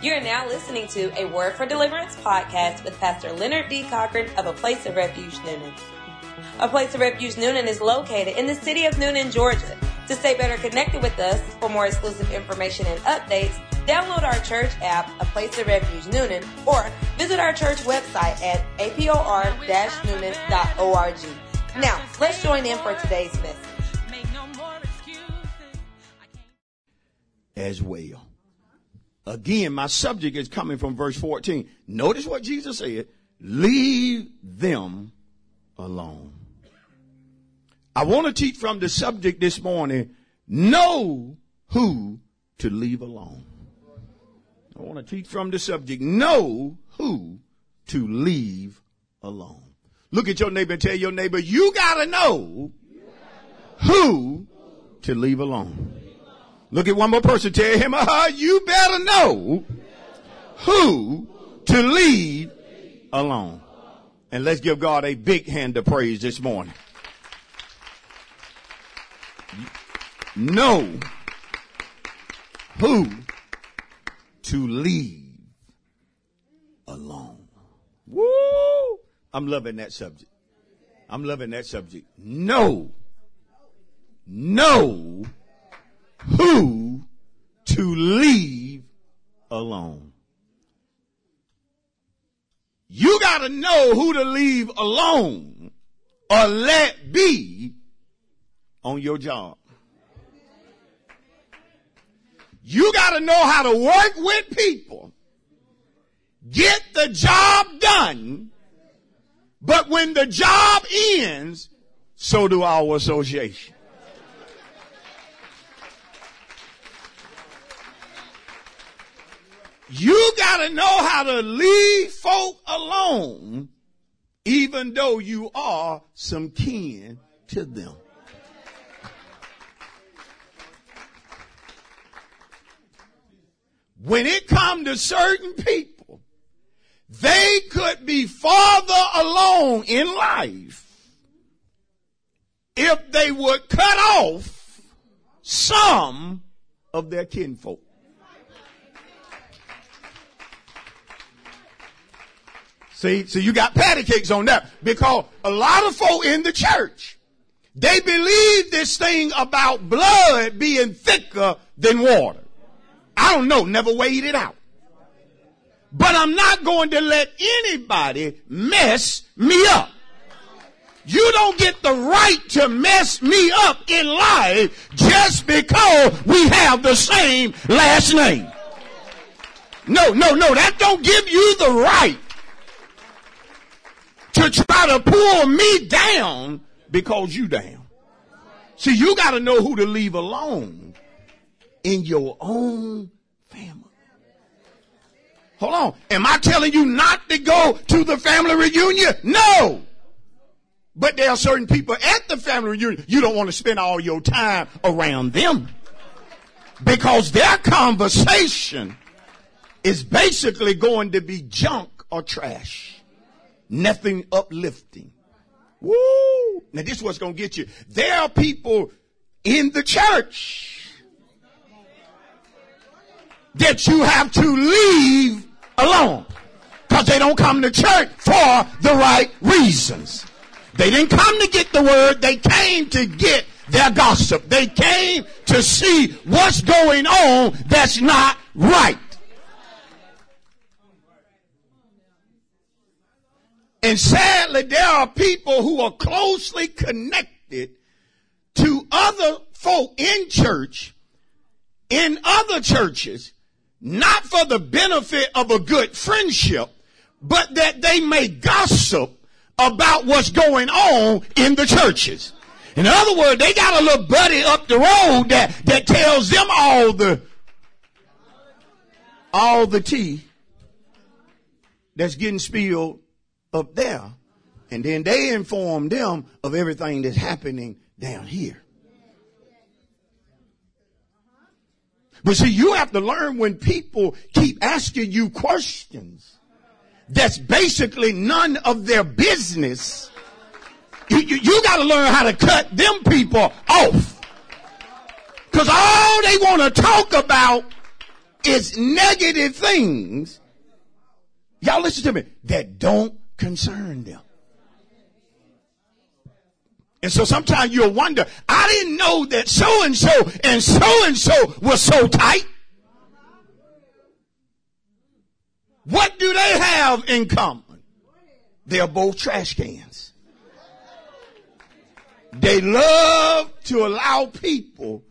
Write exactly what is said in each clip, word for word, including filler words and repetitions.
You're now listening to a Word for Deliverance podcast with Pastor Leonard D. Cochran of A Place of Refuge Newnan. A Place of Refuge Newnan is located in the city of Newnan, Georgia. To stay better connected with us for more exclusive information and updates, download our church app, A Place of Refuge Newnan, or visit our church website at A P O R dash Newnan dot org. Now, let's join in for today's message. As well. Again, my subject is coming from verse fourteen. Notice what Jesus said. Leave them alone. I want to teach from the subject this morning. Know who to leave alone. I want to teach from the subject. Know who to leave alone. Look at your neighbor and tell your neighbor, you got to know who to leave alone. Look at one more person. Tell him, uh, you better know who to leave alone. And let's give God a big hand of praise this morning. Know who to leave alone. Woo! I'm loving that subject. I'm loving that subject. Know. Know. Who to leave alone. You got to know who to leave alone or let be on your job. You got to know how to work with people, get the job done, but when the job ends, so do our association. You gotta know how to leave folk alone, even though you are some kin to them. When it comes to certain people, they could be farther along in life if they would cut off some of their kinfolk. See, so you got patty cakes on that, because a lot of folk in the church, they believe this thing about blood being thicker than water. I don't know, never weighed it out. But I'm not going to let anybody mess me up. You don't get the right to mess me up in life just because we have the same last name. No, no, no, that don't give you the right to try to pull me down because you down. See, you got to know who to leave alone in your own family. Hold on. Am I telling you not to go to the family reunion? No. But there are certain people at the family reunion. You don't want to spend all your time around them because their conversation is basically going to be junk or trash. Nothing uplifting. Woo! Now this is what's going to get you. There are people in the church that you have to leave alone because they don't come to church for the right reasons. They didn't come to get the word. They came to get their gossip. They came to see what's going on that's not right. And sadly, there are people who are closely connected to other folk in church, in other churches, not for the benefit of a good friendship, but that they may gossip about what's going on in the churches. In other words, they got a little buddy up the road that, that tells them all the, all the tea that's getting spilled up there, and then they inform them of everything that's happening down here. But see, you have to learn when people keep asking you questions that's basically none of their business, you, you, you got to learn how to cut them people off, because all they want to talk about It's negative things. Y'all listen to me. That don't concern them. And so sometimes you'll wonder, I didn't know that so-and-so and so-and-so were so tight. What do they have in common? They're both trash cans. They love to allow people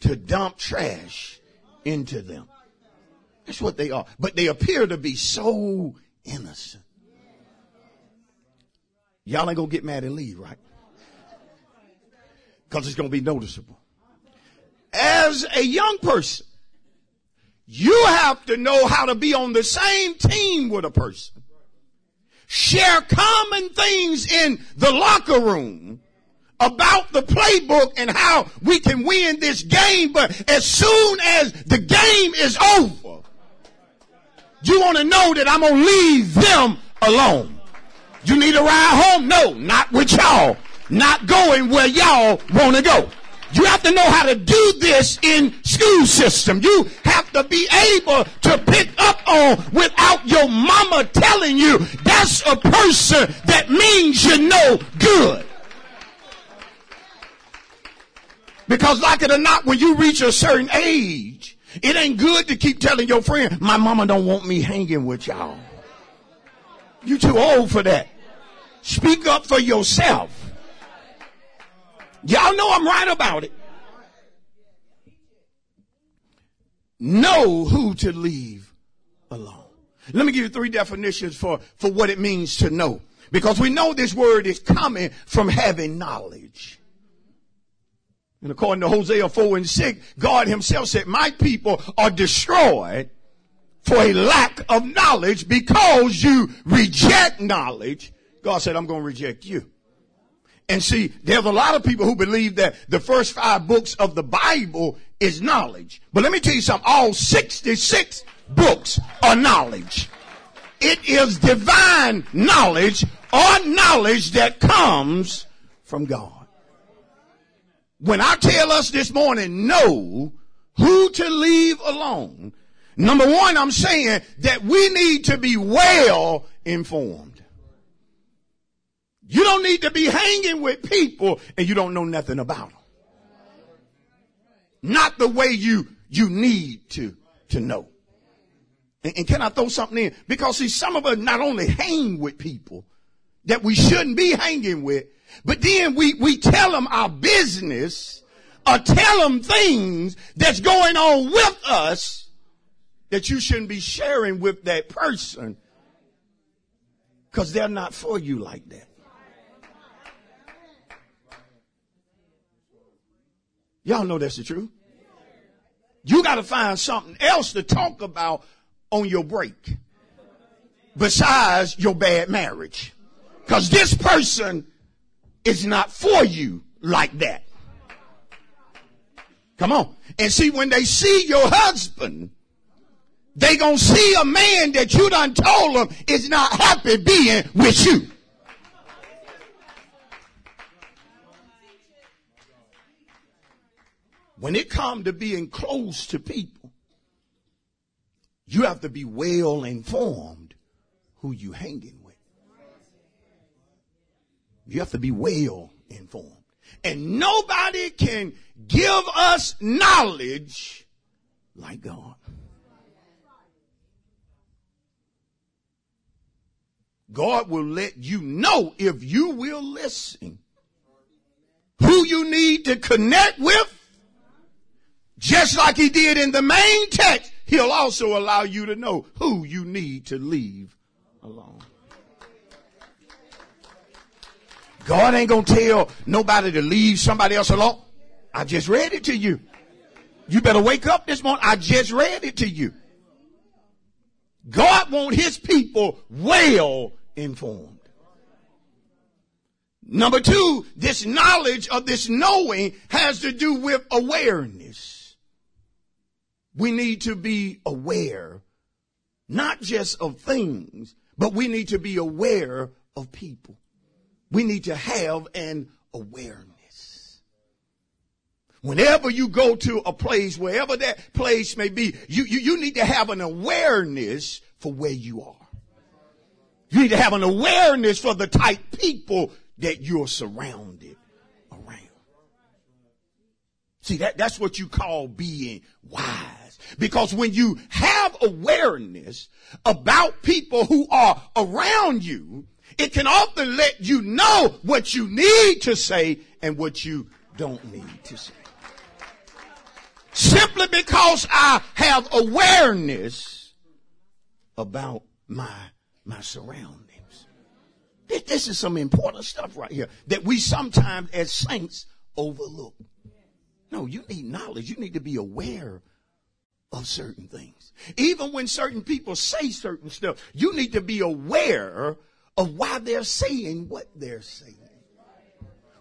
to dump trash into them. That's what they are. But they appear to be so innocent. Y'all ain't going to get mad and leave, right? Because it's going to be noticeable. As a young person, you have to know how to be on the same team with a person. Share common things in the locker room about the playbook and how we can win this game. But as soon as the game is over, you want to know that I'm going to leave them alone. You need a ride home? No, not with y'all. Not going where y'all want to go. You have to know how to do this in school system. You have to be able to pick up on without your mama telling you that's a person that means you're no good. Because like it or not, when you reach a certain age, it ain't good to keep telling your friend, my mama don't want me hanging with y'all. You too old for that. Speak up for yourself. Y'all know I'm right about it. Know who to leave alone. Let me give you three definitions for, for what it means to know. Because we know this word is coming from having knowledge. And according to Hosea four and six, God himself said, my people are destroyed for a lack of knowledge. Because you reject knowledge, God said, I'm going to reject you. And see, there's a lot of people who believe that the first five books of the Bible is knowledge. But let me tell you something. All sixty-six books are knowledge. It is divine knowledge or knowledge that comes from God. When I tell us this morning, know who to leave alone. Number one, I'm saying that we need to be well informed. You don't need to be hanging with people and you don't know nothing about them. Not the way you, you need to, to know. And, and can I throw something in? Because see, some of us not only hang with people that we shouldn't be hanging with, but then we, we tell them our business or tell them things that's going on with us that you shouldn't be sharing with that person because they're not for you like that. Y'all know that's the truth. You got to find something else to talk about on your break besides your bad marriage. Because this person is not for you like that. Come on. And see, when they see your husband, they going to see a man that you done told them is not happy being with you. When it comes to being close to people, you have to be well informed who you hanging with. You have to be well informed. And nobody can give us knowledge like God. God will let you know if you will listen. Who you need to connect with. Just like he did in the main text, he'll also allow you to know who you need to leave alone. God ain't going to tell nobody to leave somebody else alone. I just read it to you. You better wake up this morning. I just read it to you. God wants his people well informed. Number two, this knowledge of this knowing has to do with awareness. We need to be aware, not just of things, but we need to be aware of people. We need to have an awareness. Whenever you go to a place, wherever that place may be, you, you, you need to have an awareness for where you are. You need to have an awareness for the type people that you're surrounded around. See, that, that's what you call being wise. Because when you have awareness about people who are around you, it can often let you know what you need to say and what you don't need to say. Simply because I have awareness about my, my surroundings. This, this is some important stuff right here that we sometimes as saints overlook. No, you need knowledge. You need to be aware of certain things. Even when certain people say certain stuff, you need to be aware of why they're saying what they're saying.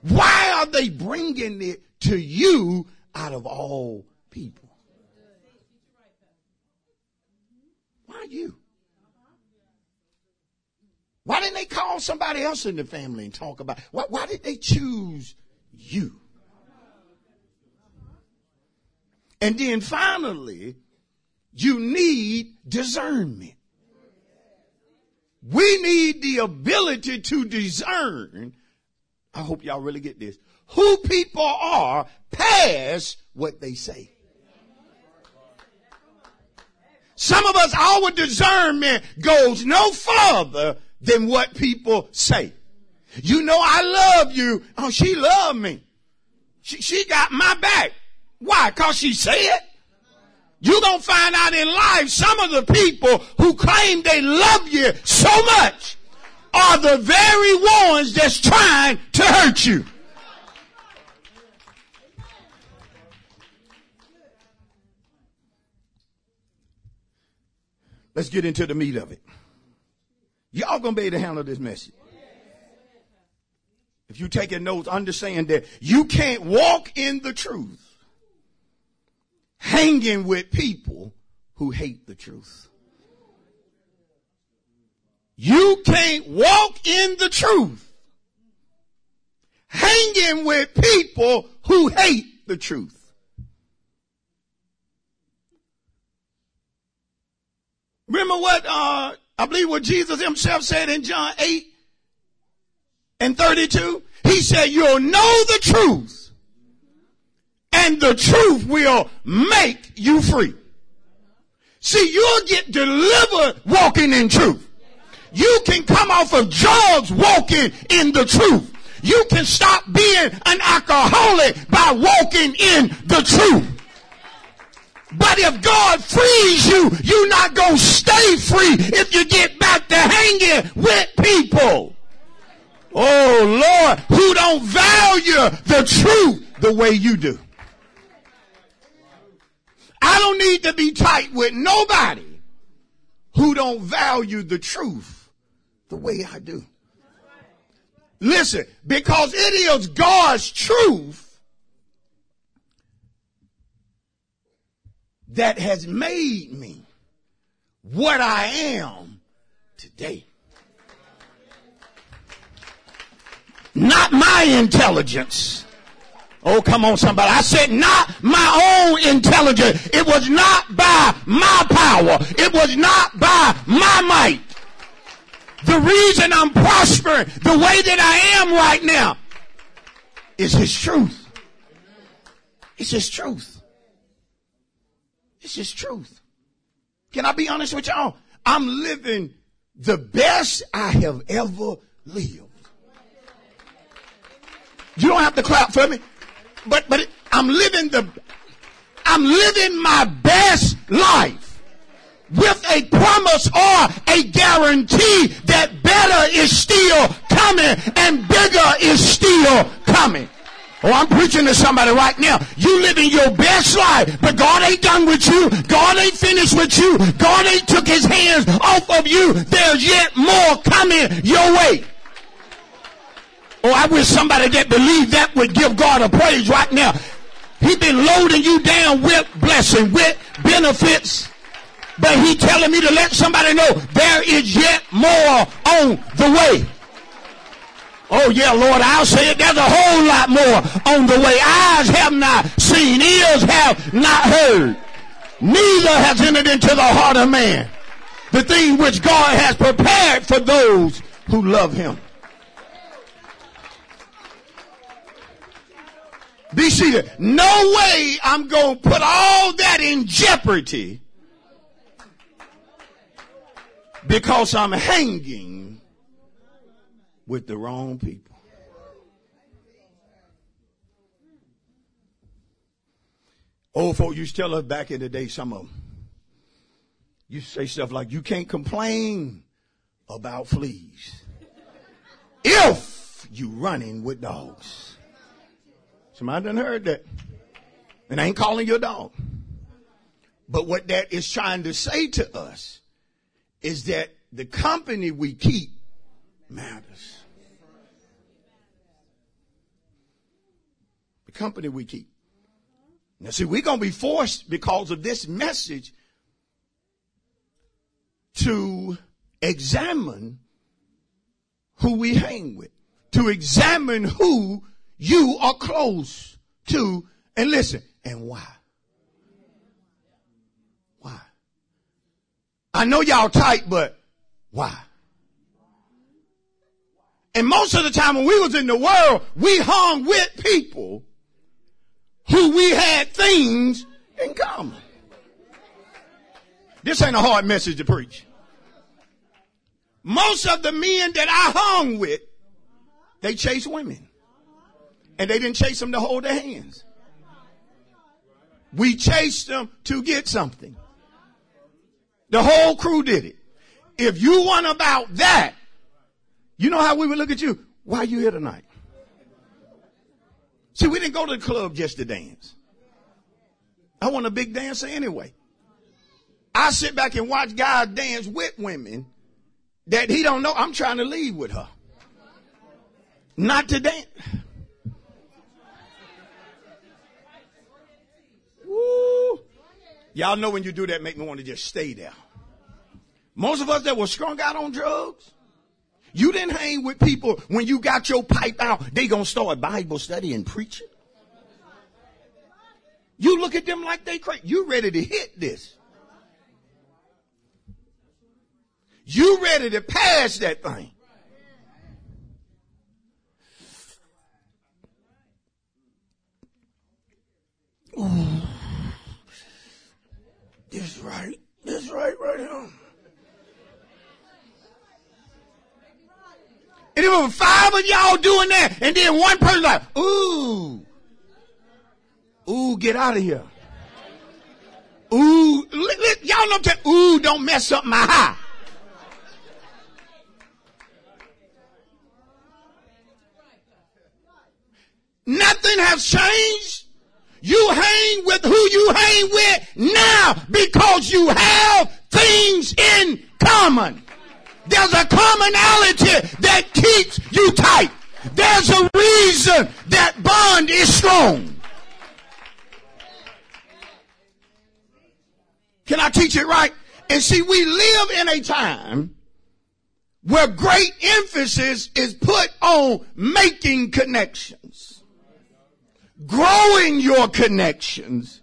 Why are they bringing it to you out of all people? Why you? Why didn't they call somebody else in the family and talk about it? Why, why did they choose you? And then finally, you need discernment. We need the ability to discern. I hope y'all really get this. Who people are past what they say. Some of us, our discernment goes no further than what people say. You know, I love you. Oh, she loved me. She, she got my back. Why? Because she said. You're going to find out in life some of the people who claim they love you so much are the very ones that's trying to hurt you. Let's get into the meat of it. Y'all going to be able to handle this message. If you take your notes, understand that you can't walk in the truth hanging with people who hate the truth. You can't walk in the truth hanging with people who hate the truth. Remember what uh I believe what Jesus himself said in John eight and thirty-two? He said, you'll know the truth, and the truth will make you free. See, you'll get delivered walking in truth. You can come off of drugs walking in the truth. You can stop being an alcoholic by walking in the truth. But if God frees you, you're not going to stay free if you get back to hanging with people. Oh, Lord, who don't value the truth the way you do. I don't need to be tight with nobody who don't value the truth the way I do. Listen, because it is God's truth that has made me what I am today. Not my intelligence. Oh, come on, somebody. I said not my own intelligence. It was not by my power. It was not by my might. The reason I'm prospering the way that I am right now is his truth. It's his truth. It's his truth. Can I be honest with y'all? I'm living the best I have ever lived. You don't have to clap for me. But but I'm living the I'm living my best life with a promise or a guarantee that better is still coming and bigger is still coming. Oh, I'm preaching to somebody right now. You living your best life, but God ain't done with you. God ain't finished with you. God ain't took his hands off of you. There's yet more coming your way. Oh, I wish somebody that believed that would give God a praise right now. He's been loading you down with blessing, with benefits. But he telling me to let somebody know there is yet more on the way. Oh yeah, Lord, I'll say it. There's a whole lot more on the way. Eyes have not seen, ears have not heard, neither has entered into the heart of man the thing which God has prepared for those who love him. Be seated. No way I'm going to put all that in jeopardy because I'm hanging with the wrong people. Old folk used to tell us back in the day, some of them, you say stuff like, you can't complain about fleas if you running with dogs. Somebody done heard that. And I ain't calling you a dog. But what that is trying to say to us is that the company we keep matters. The company we keep. Now see, we're going to be forced because of this message to examine who we hang with, to examine who you are close to, and listen, and why. Why? I know y'all tight, but why? And most of the time when we was in the world, we hung with people who we had things in common. This ain't a hard message to preach. Most of the men that I hung with, they chased women. And they didn't chase them to hold their hands. We chased them to get something. The whole crew did it. If you want about that, you know how we would look at you. Why are you here tonight? See, we didn't go to the club just to dance. I want a big dancer anyway. I sit back and watch guys dance with women that he don't know. I'm trying to leave with her. Not to dance. Woo. Y'all know when you do that, make me want to just stay there. Most of us that were strung out on drugs, you didn't hang with people when you got your pipe out, they going to start Bible study and preaching. You look at them like they crazy. You ready to hit this. You ready to pass that thing. Ooh. This right. This right right here. And there were five of y'all doing that, and then one person like, ooh. Ooh, get out of here. Ooh. Li- li- y'all know that. Ooh, don't mess up my high. Nothing has changed. You hang with who you hang with now because you have things in common. There's a commonality that keeps you tight. There's a reason that bond is strong. Can I teach it right? And see, we live in a time where great emphasis is put on making connections, growing your connections,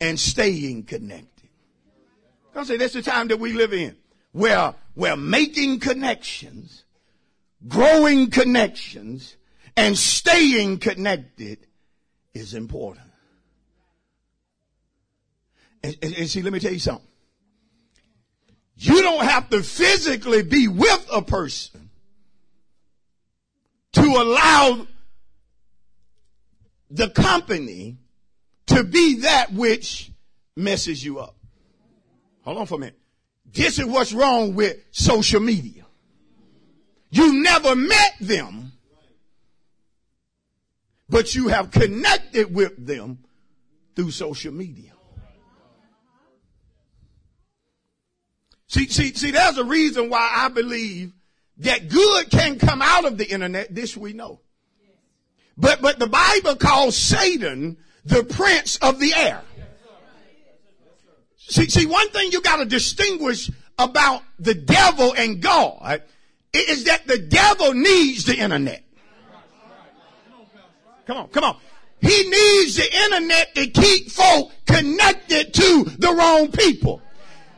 and staying connected. I say that's the time that we live in, where we're making connections, growing connections, and staying connected is important. And, and, and see, let me tell you something. You don't have to physically be with a person to allow the company to be that which messes you up. Hold on for a minute. This is what's wrong with social media. You never met them, but you have connected with them through social media. See, see, see, there's a reason why I believe that good can come out of the internet. This we know. But but the Bible calls Satan the prince of the air. See, see, one thing you got to distinguish about the devil and God is that the devil needs the internet. Come on, come on. He needs the internet to keep folk connected to the wrong people.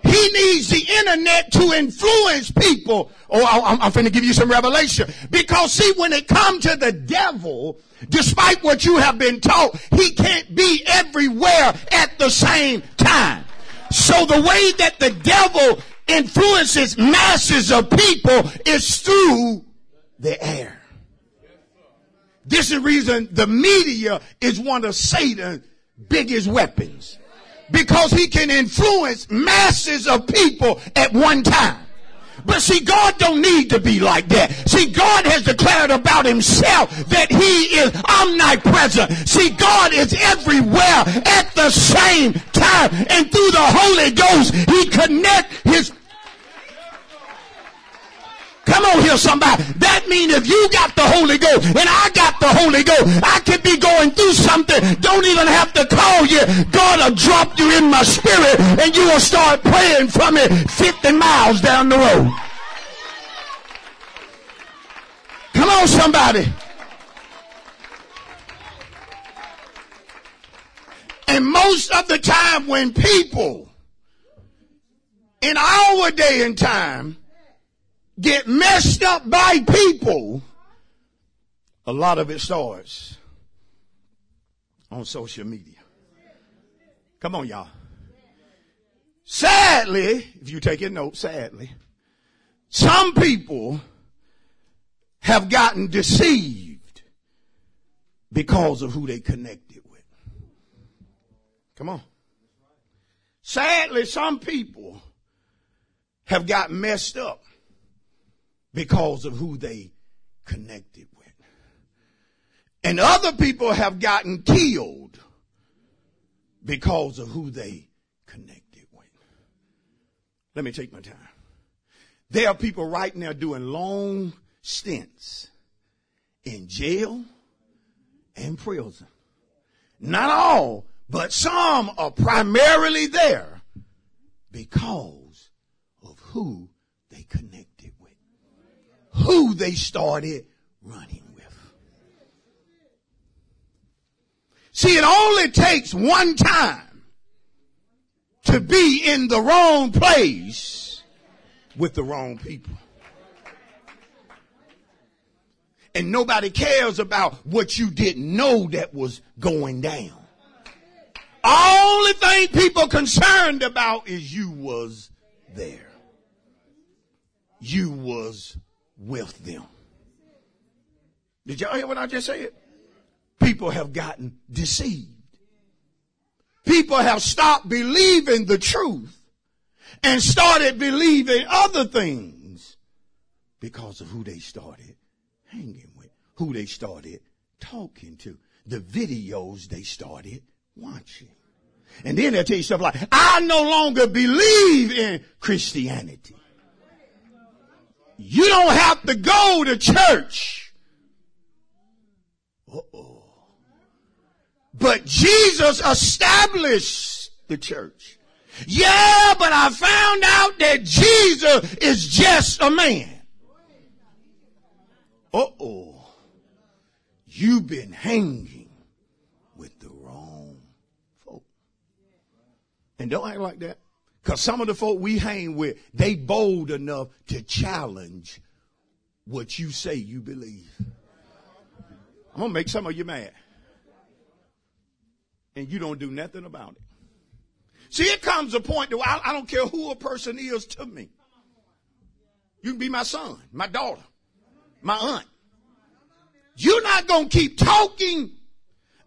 He needs the internet to influence people. Oh, I'm, I'm finna give you some revelation. Because see, when it comes to the devil, despite what you have been taught, he can't be everywhere at the same time. So the way that the devil influences masses of people is through the air. This is the reason the media is one of Satan's biggest weapons. Because he can influence masses of people at one time. But see, God don't need to be like that. See, God has declared about himself that he is omnipresent. See, God is everywhere at the same time. And through the Holy Ghost, he connects his... Come on here, somebody. That means if you got the Holy Ghost and I got the Holy Ghost, I could be going through something. Don't even have to call you. God will drop you in my spirit and you will start praying from it fifty miles down the road. Come on, somebody. And most of the time when people in our day and time get messed up by people, a lot of it starts on social media. Come on, y'all. Sadly, if you take a note, sadly, some people have gotten deceived because of who they connected with. Come on. Sadly, some people have got messed up because of who they connected with. And other people have gotten killed because of who they connected with. Let me take my time. There are people right now doing long stints in jail and prison. Not all, but some are primarily there because of who they connected. Who they started running with. See, it only takes one time to be in the wrong place with the wrong people. And nobody cares about what you didn't know that was going down. Only thing people concerned about is you was there. You was with them. Did y'all hear what I just said? People have gotten deceived. People have stopped believing the truth and started believing other things because of who they started hanging with, who they started talking to, the videos they started watching. And then they'll tell you stuff like, I no longer believe in Christianity. You don't have to go to church. Uh-oh. But Jesus established the church. Yeah, but I found out that Jesus is just a man. Uh-oh. You've been hanging with the wrong folk. And don't act like that. Because some of the folk we hang with, they bold enough to challenge what you say you believe. I'm going to make some of you mad. And you don't do nothing about it. See, it comes a point that I, I don't care who a person is to me. You can be my son, my daughter, my aunt. You're not going to keep talking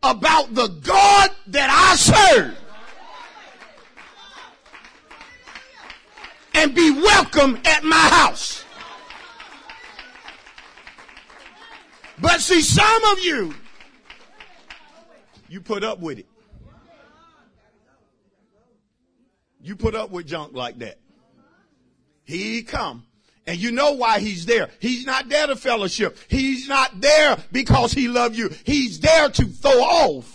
about the God that I serve and be welcome at my house. But see, some of you, you put up with it. You put up with junk like that. He come. And you know why he's there. He's not there to fellowship. He's not there because he loves you. He's there to throw off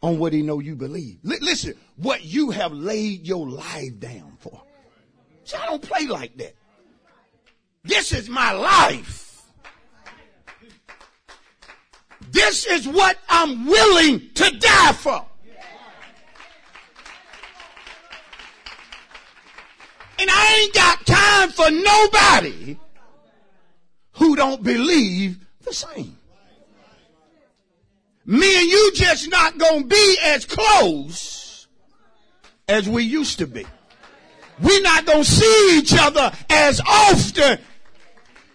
on what he know you believe. L- listen, what you have laid your life down for. See, I don't play like that. This is my life. This is what I'm willing to die for. And I ain't got time for nobody who don't believe the same. Me and you just not going to be as close as we used to be. We're not going to see each other as often.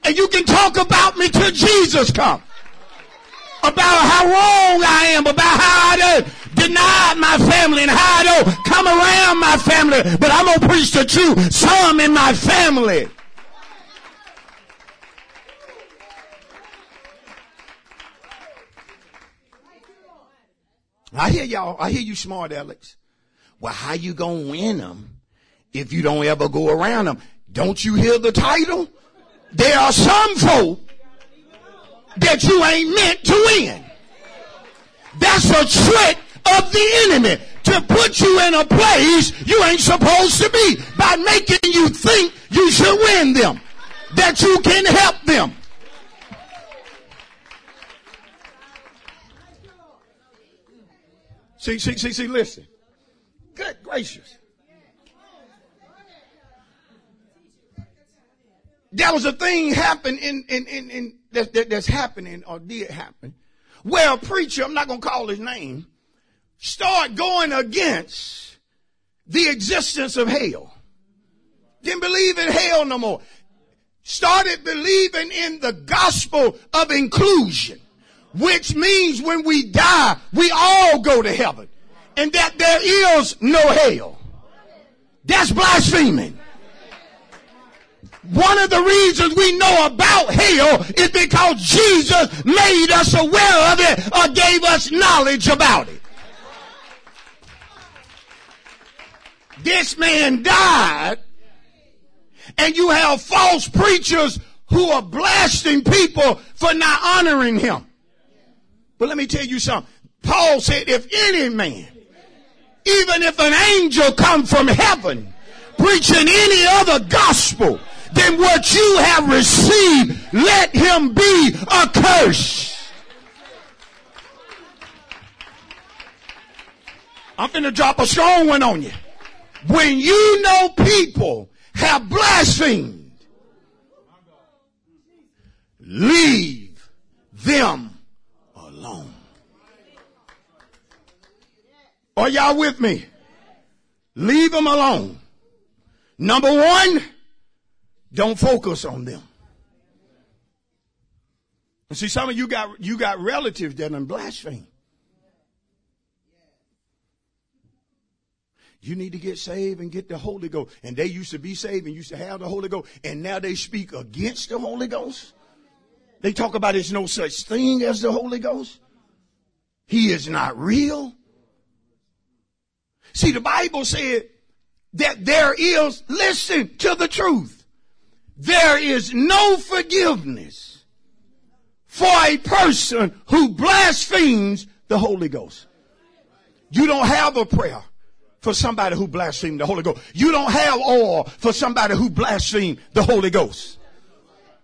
And you can talk about me till Jesus comes. About how wrong I am. About how I did. Denied my family and how I don't come around my family, but I'm going to preach the truth. Some in my family. I hear y'all. I hear you smart, Alex. Well, how you going to win them if you don't ever go around them? Don't you hear the title? There are some folk that you ain't meant to win. That's a trick of the enemy to put you in a place you ain't supposed to be by making you think you should win them, that you can help them. See, see, see, see, listen. Good gracious. That was a thing happened in, in, in, in that, that, that's happening or did happen. Well, preacher, I'm not going to call his name, start going against the existence of hell. Didn't believe in hell no more. Started believing in the gospel of inclusion, which means when we die, we all go to heaven and that there is no hell. That's blaspheming. One of the reasons we know about hell is because Jesus made us aware of it or gave us knowledge about it. This man died, and you have false preachers who are blasting people for not honoring him. But let me tell you something. Paul said, if any man, even if an angel come from heaven preaching any other gospel then what you have received, let him be accursed. I'm finna drop a strong one on you. When you know people have blasphemed, leave them alone. Are y'all with me? Leave them alone. Number one, don't focus on them. And see, some of you got you got relatives that done blaspheme. You need to get saved and get the Holy Ghost. And they used to be saved and used to have the Holy Ghost. And now they speak against the Holy Ghost. They talk about there's no such thing as the Holy Ghost. He is not real. See, the Bible said that there is, listen to the truth. There is no forgiveness for a person who blasphemes the Holy Ghost. You don't have a prayer for somebody who blasphemes the Holy Ghost. You don't have oil for somebody who blasphemes the Holy Ghost.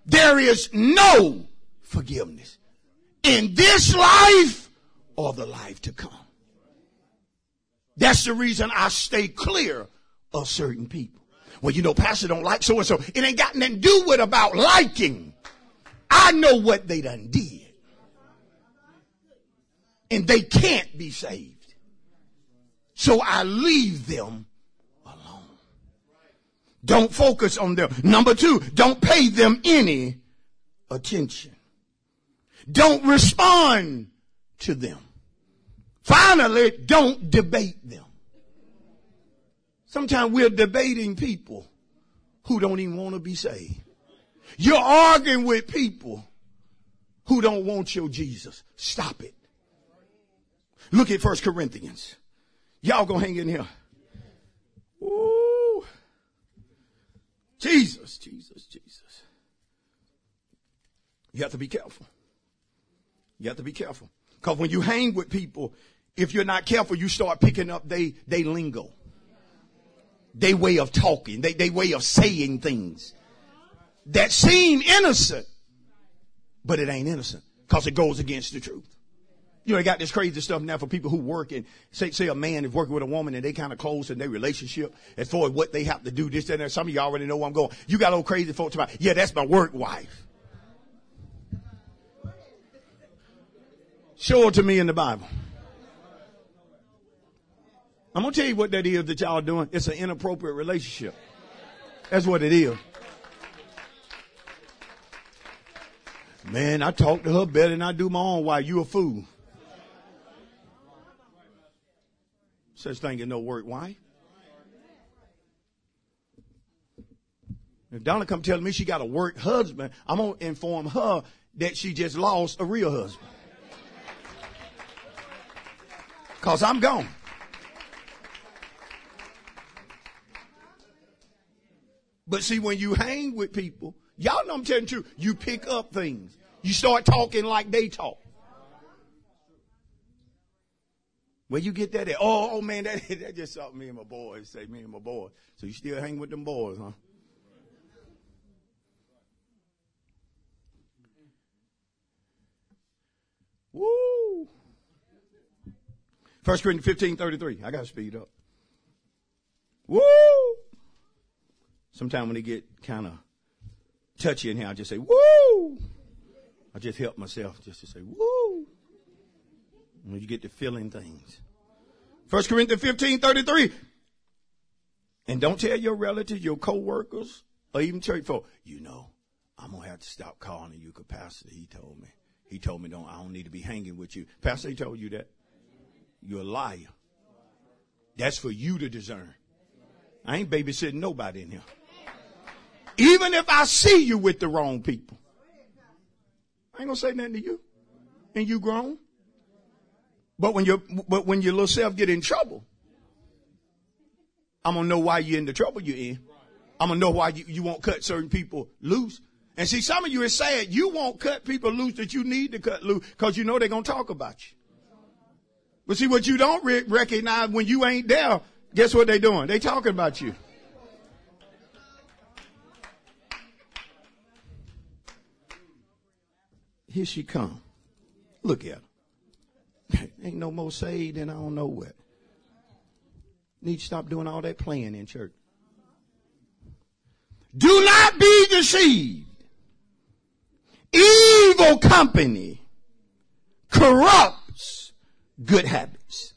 There is no forgiveness in this life or the life to come. That's the reason I stay clear of certain people. Well, you know, pastor don't like so-and-so. It ain't got nothing to do with about liking. I know what they done did. And they can't be saved. So I leave them alone. Don't focus on them. Number two, don't pay them any attention. Don't respond to them. Finally, don't debate them. Sometimes we're debating people who don't even want to be saved. You're arguing with people who don't want your Jesus. Stop it. Look at First Corinthians. Y'all gonna hang in here. Ooh. Jesus, Jesus, Jesus. You have to be careful. You have to be careful. Because when you hang with people, if you're not careful, you start picking up they, they lingo. They way of talking, they, they way of saying things. that seem innocent, but it ain't innocent because it goes against the truth. You know, they got this crazy stuff now for people who work and say, say a man is working with a woman and they kind of close in their relationship as far as what they have to do, this, that, and that. Some of you already know where I'm going. You got old crazy folks about, yeah, that's my work wife. Show it to me in the Bible. I'm going to tell you what that is that y'all are doing. It's an inappropriate relationship. That's what it is. Man, I talk to her better than I do my own wife. You a fool. Such thing as no work wife. If Donna come telling me she got a work husband, I'm going to inform her that she just lost a real husband. Because I'm gone. But see, when you hang with people, y'all know I'm telling the truth, you pick up things. You start talking like they talk. Where you get that at? Oh, oh man, that, that just something me and my boys say, me and my boys. So you still hang with them boys, huh? Woo! First Corinthians fifteen thirty-three. I got to speed up. Woo! Sometimes when it get kind of touchy in here, I just say, woo! I just help myself just to say, woo! When you get to feeling things. First Corinthians fifteen thirty-three. And don't tell your relatives, your co-workers, or even church folk, you know, I'm going to have to stop calling you, because Pastor, he told me. He told me, don't, I don't need to be hanging with you. Pastor, he told you that. You're a liar. That's for you to discern. I ain't babysitting nobody in here. Even if I see you with the wrong people, I ain't gonna say nothing to you. And you grown. But when your but when your little self get in trouble, I'm gonna know why you're in the trouble you're in. I'm gonna know why you, you won't cut certain people loose. And see, some of you are sad. You won't cut people loose that you need to cut loose because you know they're gonna talk about you. But see, what you don't re- recognize when you ain't there, guess what they doing? They talking about you. Here she come. Look at her. Ain't no more saved than I don't know what. Need to stop doing all that playing in church. Do not be deceived. Evil company corrupts good habits.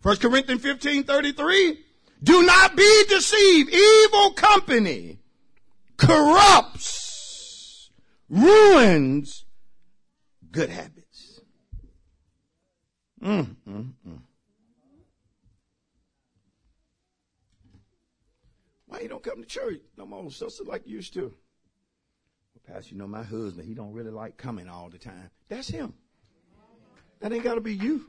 First Corinthians fifteen thirty-three. Do not be deceived. Evil company corrupts, ruins good habits. Mm, mm, mm. Why you don't come to church no more, sister, like you used to? Well, Pastor, you know my husband, he don't really like coming all the time. That's him. That ain't got to be you.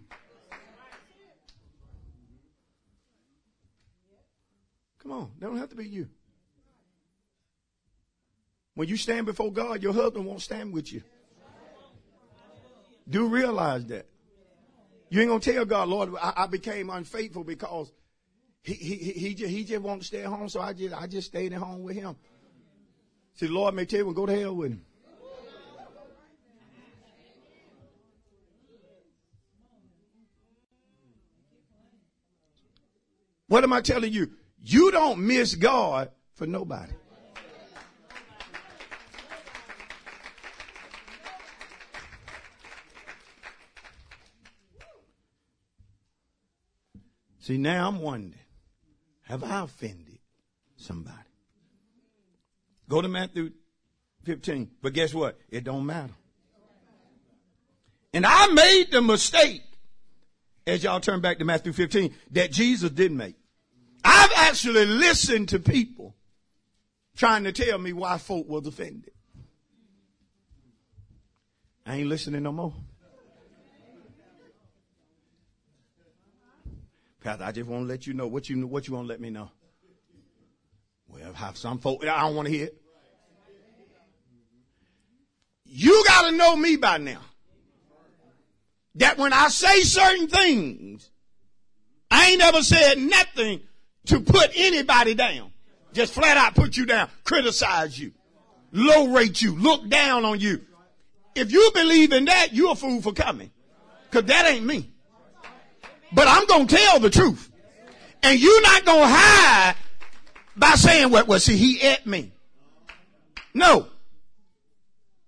Come on. That don't have to be you. When you stand before God, your husband won't stand with you. Do realize that. You ain't going to tell God, Lord, I, I became unfaithful because he, he, he, he, just, he just wanted to stay at home, so I just, I just stayed at home with him. See, the Lord may tell you, well, go to hell with him. What am I telling you? You don't miss God for nobody. See, now I'm wondering, have I offended somebody? Go to Matthew fifteen. But guess what? It don't matter. And I made the mistake, as y'all turn back to Matthew fifteen, that Jesus didn't make. I've actually listened to people trying to tell me why folk was offended. I ain't listening no more. Pastor, I just want to let you know what you what you want to let me know. Well, have some folk, I don't want to hear it. You got to know me by now. That when I say certain things, I ain't ever said nothing to put anybody down. Just flat out put you down, criticize you. low rate you, look down on you. If you believe in that, you're a fool for coming, because that ain't me. But I'm going to tell the truth. And you're not going to hide by saying, well, well, see, he at me. No.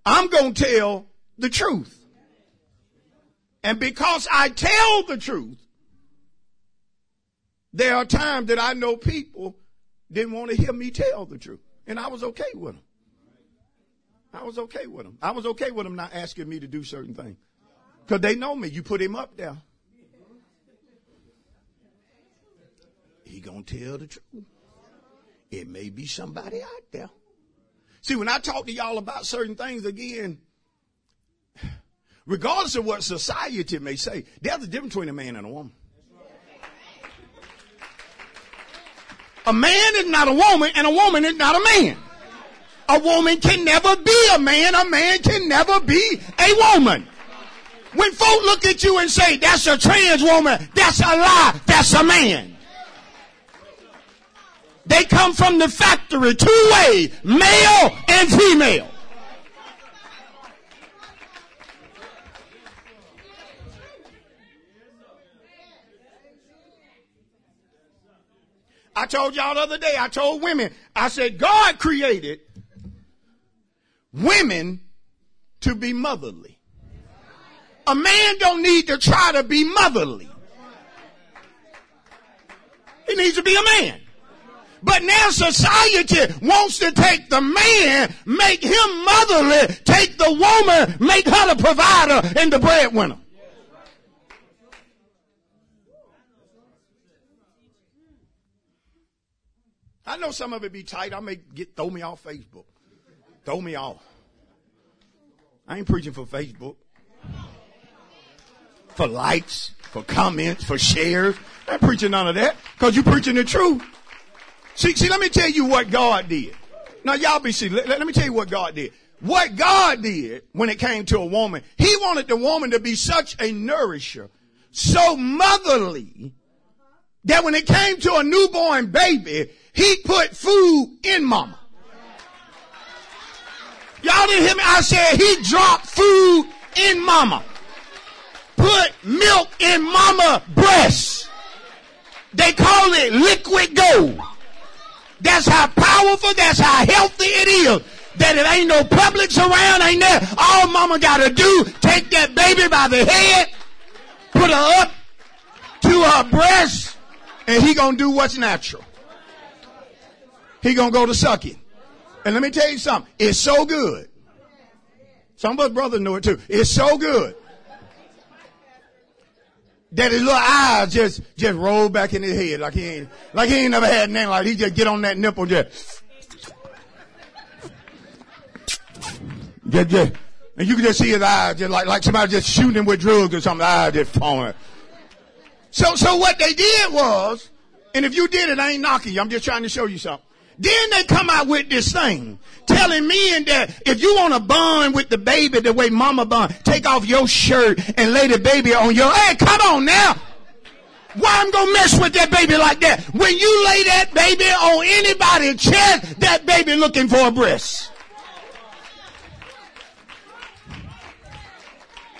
I'm going to tell the truth. And because I tell the truth, there are times that I know people didn't want to hear me tell the truth. And I was okay with them. I was okay with them. I was okay with them not asking me to do certain things. Because they know me. You put him up there, he going to tell the truth. It may be somebody out there. See, when I talk to y'all about certain things, again, regardless of what society may say, there's a difference between a man and a woman. A man is not a woman, and a woman is not a man. A woman can never be a man. A man can never be a woman. When folk look at you and say, that's a trans woman, that's a lie, that's a man. They come from the factory, two-way, male and female. I told y'all the other day, I told women, I said, God created women to be motherly. A man don't need to try to be motherly. He needs to be a man. But now society wants to take the man, make him motherly, take the woman, make her the provider and the breadwinner. I know some of it be tight. I may get throw me off Facebook. Throw me off. I ain't preaching for Facebook. For likes, for comments, for shares. I ain't preaching none of that, because you're preaching the truth. See, see, let me tell you what God did. Now, y'all be see. Let, let me tell you what God did. What God did when it came to a woman, he wanted the woman to be such a nourisher, so motherly, that when it came to a newborn baby, he put food in mama. Y'all didn't hear me? I said he dropped food in mama. Put milk in mama breasts. They call it liquid gold. That's how powerful, that's how healthy it is. That it ain't no Publix around, ain't there? All mama gotta do, take that baby by the head, put her up to her breast, and he gonna do what's natural. He gonna go to sucking. And let me tell you something, it's so good. Some of us brothers know it too. It's so good that his little eyes just, just roll back in his head like he ain't, like he ain't never had nothing. Like he just get on that nipple, just, just, just, and you can just see his eyes just like, like somebody just shooting him with drugs or something. The eyes just falling. So, so what they did was, and if you did it, I ain't knocking you. I'm just trying to show you something. Then they come out with this thing telling men that if you want to bond with the baby the way mama bond, take off your shirt and lay the baby on your, hey, come on now. Why I'm going to mess with that baby like that? When you lay that baby on anybody's chest, that baby looking for a breast.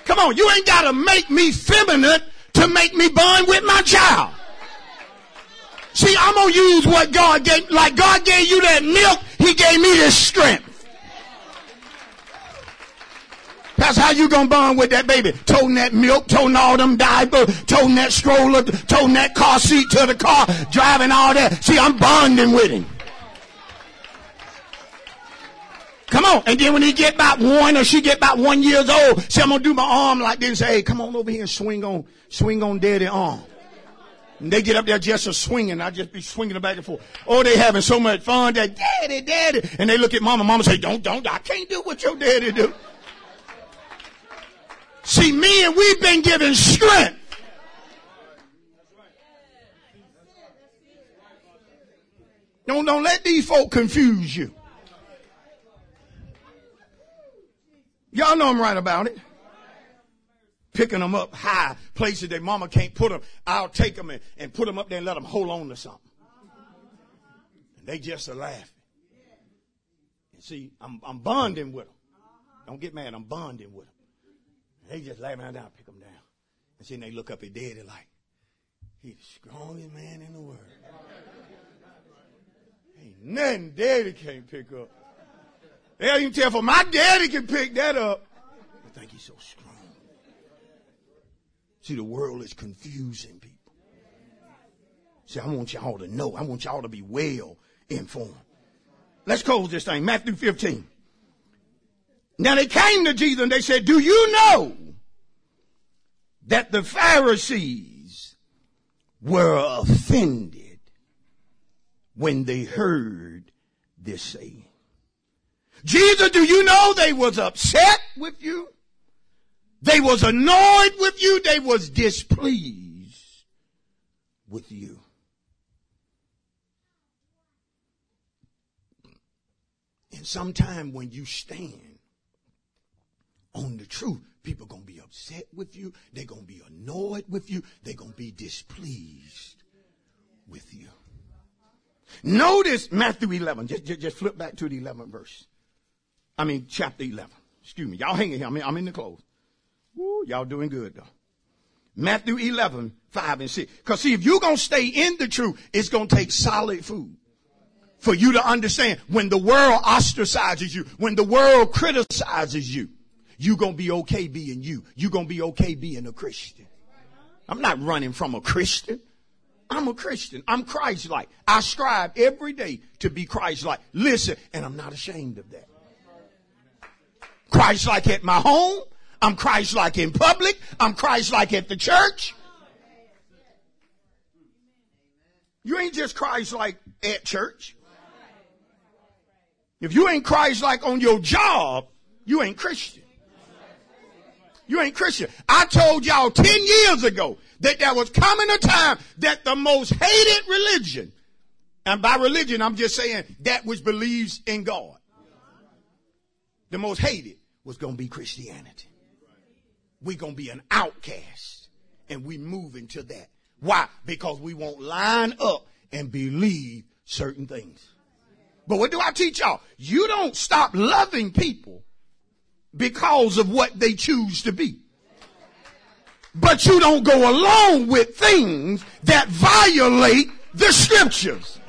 Come on, you ain't got to make me feminine to make me bond with my child. See, I'm going to use what God gave. Like God gave you that milk, he gave me this strength. That's how you going to bond with that baby. Toting that milk, toting all them diapers, toting that stroller, toting that car seat to the car, driving all that. See, I'm bonding with him. Come on. And then when he get about one or she get about one years old, see, I'm going to do my arm like this and say, hey, come on over here and swing on, swing on daddy arm. And they get up there just a swinging. I just be swinging them back and forth. Oh, they having so much fun. They daddy, daddy. And they look at mama. Mama say, don't, don't. I can't do what your daddy do. See, me and we've been given strength. Don't, don't let these folk confuse you. Y'all know I'm right about it. Picking them up high, places that mama can't put them. I'll take them and, and put them up there and let them hold on to something. And they just are laughing. See, I'm, I'm bonding with them. Don't get mad. I'm bonding with them. And they just lay me down, pick them down. And then they look up at daddy like, he's the strongest man in the world. Ain't nothing daddy can't pick up. They don't even tell for my daddy can pick that up. I think he's so strong. See, the world is confusing people. See, I want y'all to know. I want y'all to be well informed. Let's close this thing. Matthew fifteen. Now they came to Jesus and they said, do you know that the Pharisees were offended when they heard this saying? Jesus, do you know they was upset with you? They was annoyed with you. They was displeased with you. And sometime when you stand on the truth, people are going to be upset with you. They're going to be annoyed with you. They're going to be displeased with you. Notice Matthew eleven. Just, just, just flip back to the eleventh verse. I mean, chapter eleven. Excuse me. Y'all hanging here. I mean, I'm in the close. Ooh, y'all doing good, though. Matthew eleven, five and six. Because, see, if you're going to stay in the truth, it's going to take solid food for you to understand. When the world ostracizes you, when the world criticizes you, you're going to be okay being you. You're going to be okay being a Christian. I'm not running from a Christian. I'm a Christian. I'm Christ-like. I strive every day to be Christ-like. Listen, and I'm not ashamed of that. Christ-like at my home. I'm Christ-like in public. I'm Christ-like at the church. You ain't just Christ-like at church. If you ain't Christ-like on your job, you ain't Christian. You ain't Christian. I told y'all ten years ago that there was coming a time that the most hated religion, and by religion I'm just saying that which believes in God, the most hated was going to be Christianity. We're going to be an outcast, and we move into that. Why? Because we won't line up and believe certain things. But what do I teach y'all? You don't stop loving people because of what they choose to be. But you don't go along with things that violate the scriptures.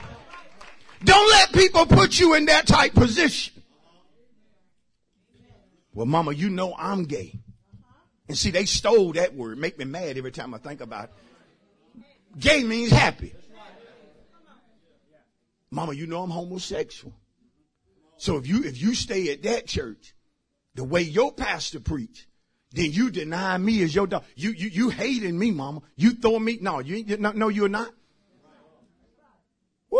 Don't let people put you in that type position. Well, mama, you know I'm gay. And see, they stole that word. Make me mad every time I think about it. Gay means happy. Mama, you know I'm homosexual. So if you if you stay at that church the way your pastor preach, then you deny me as your daughter. You you you hating me, mama. You throwing me. No, you ain't. No, you're not. Woo!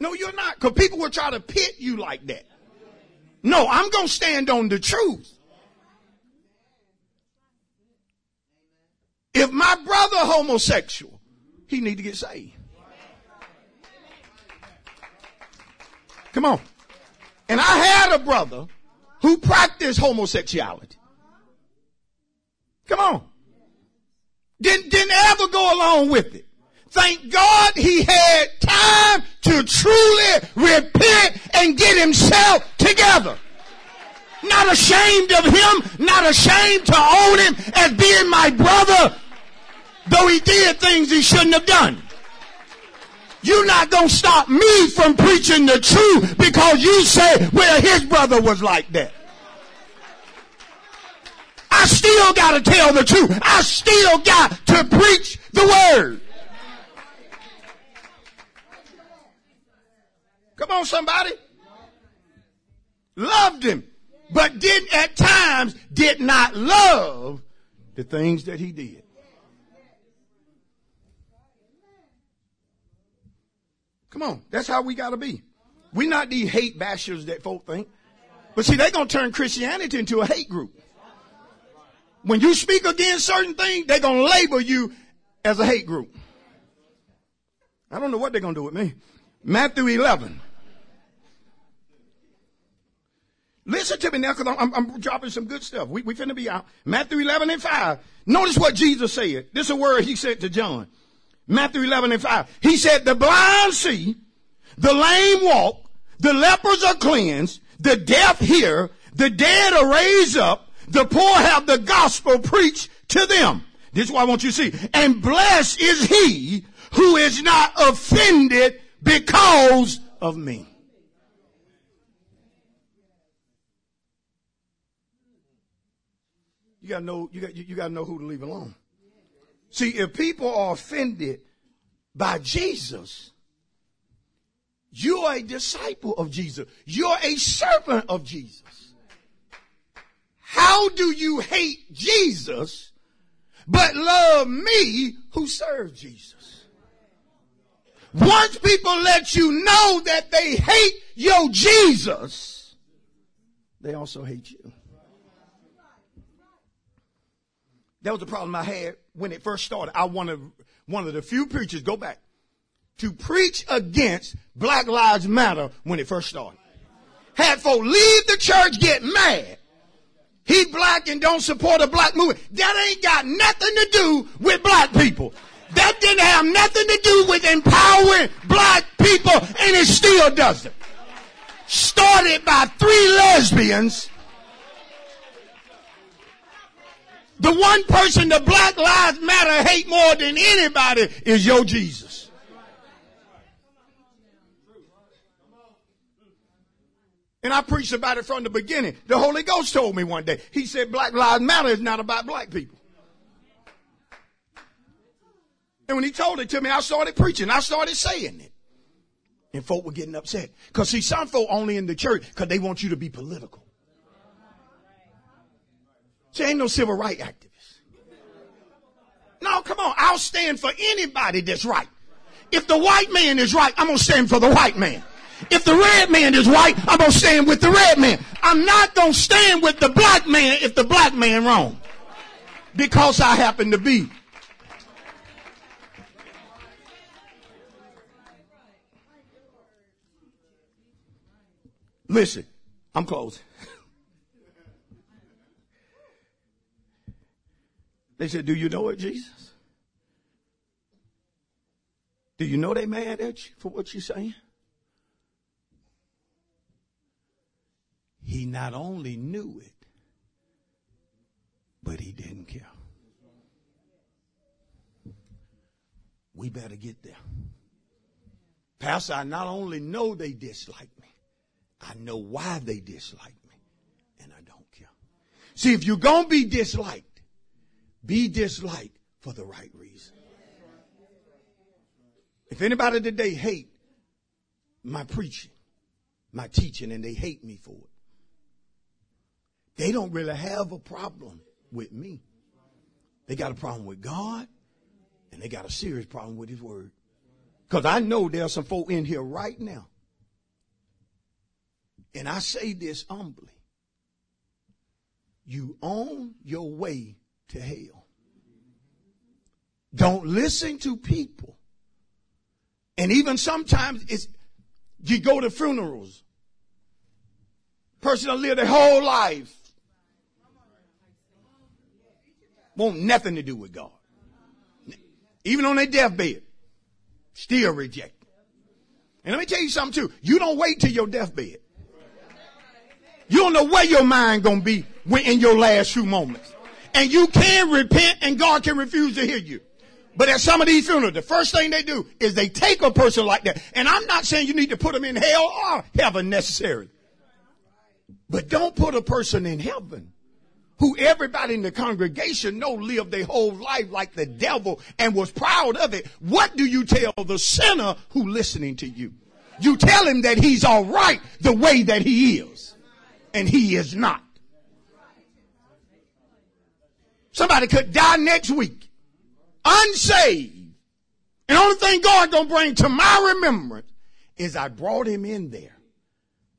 No, you're not. Because people will try to pit you like that. No, I'm going to stand on the truth. If my brother homosexual, he need to get saved. Come on. And I had a brother who practiced homosexuality. Come on. Didn't, didn't ever go along with it. Thank God he had time to truly repent and get himself together. Not ashamed of him, not ashamed to own him as being my brother, though he did things he shouldn't have done. You're not going to stop me from preaching the truth because you say, well, his brother was like that. I still got to tell the truth. I still got to preach the word. Come on, somebody. Loved him, but did at times did not love the things that he did. Come on. That's how we got to be. We're not the hate bashers that folk think. But see, they're going to turn Christianity into a hate group. When you speak against certain things, they're going to label you as a hate group. I don't know what they're going to do with me. Matthew eleven. Listen to me now because I'm, I'm dropping some good stuff. We, we finna be out. Matthew eleven and five. Notice what Jesus said. This is a word he said to John. Matthew eleven and five. He said, the blind see, the lame walk, The lepers are cleansed. The deaf hear. The dead are raised up. The poor have the gospel preached to them. This is what I want you to see. And blessed is he who is not offended because of me. You gotta know, you got you gotta know who to leave alone. See, if people are offended by Jesus, you are a disciple of Jesus. You're a servant of Jesus. How do you hate Jesus but love me who serve Jesus? Once people let you know that they hate your Jesus, they also hate you. That was the problem I had when it first started. I wanted one of the few preachers, go back, to preach against Black Lives Matter when it first started. Had folk leave the church, get mad. He black and don't support a black movement. That ain't got nothing to do with black people. That didn't have nothing to do with empowering black people, and it still doesn't. Started by three lesbians. The one person the Black Lives Matter hate more than anybody is your Jesus. And I preached about it from the beginning. The Holy Ghost told me one day. He said, Black Lives Matter is not about black people. And when he told it to me, I started preaching. I started saying it. And folk were getting upset. Because see, some folk only in the church because they want you to be political. See, ain't no civil rights activists. No, come on. I'll stand for anybody that's right. If the white man is right, I'm going to stand for the white man. If the red man is white, I'm going to stand with the red man. I'm not going to stand with the black man if the black man wrong. Because I happen to be. Listen, I'm closing. They said, do you know it, Jesus? Do you know they mad at you for what you're saying? He not only knew it, but he didn't care. We better get there. Pastor, I not only know they dislike me, I know why they dislike me, and I don't care. See, if you're going to be disliked, be disliked for the right reason. If anybody today hate my preaching, my teaching, and they hate me for it, they don't really have a problem with me. They got a problem with God, and they got a serious problem with his word. Because I know there are some folk in here right now. And I say this humbly. You own your way to hell. Don't listen to people. And even sometimes it's, you go to funerals. Person that lived their whole life want nothing to do with God. Even on their deathbed, still rejected. And let me tell you something too. You don't wait till your deathbed. You don't know where your mind gonna be when in your last few moments. And you can repent, and God can refuse to hear you. But at some of these funerals, the first thing they do is they take a person like that. And I'm not saying you need to put them in hell or heaven necessarily. But don't put a person in heaven who everybody in the congregation know lived their whole life like the devil and was proud of it. What do you tell the sinner who listening to you? You tell him that he's all right the way that he is. And he is not. Somebody could die next week, unsaved. And the only thing God going to bring to my remembrance is I brought him in there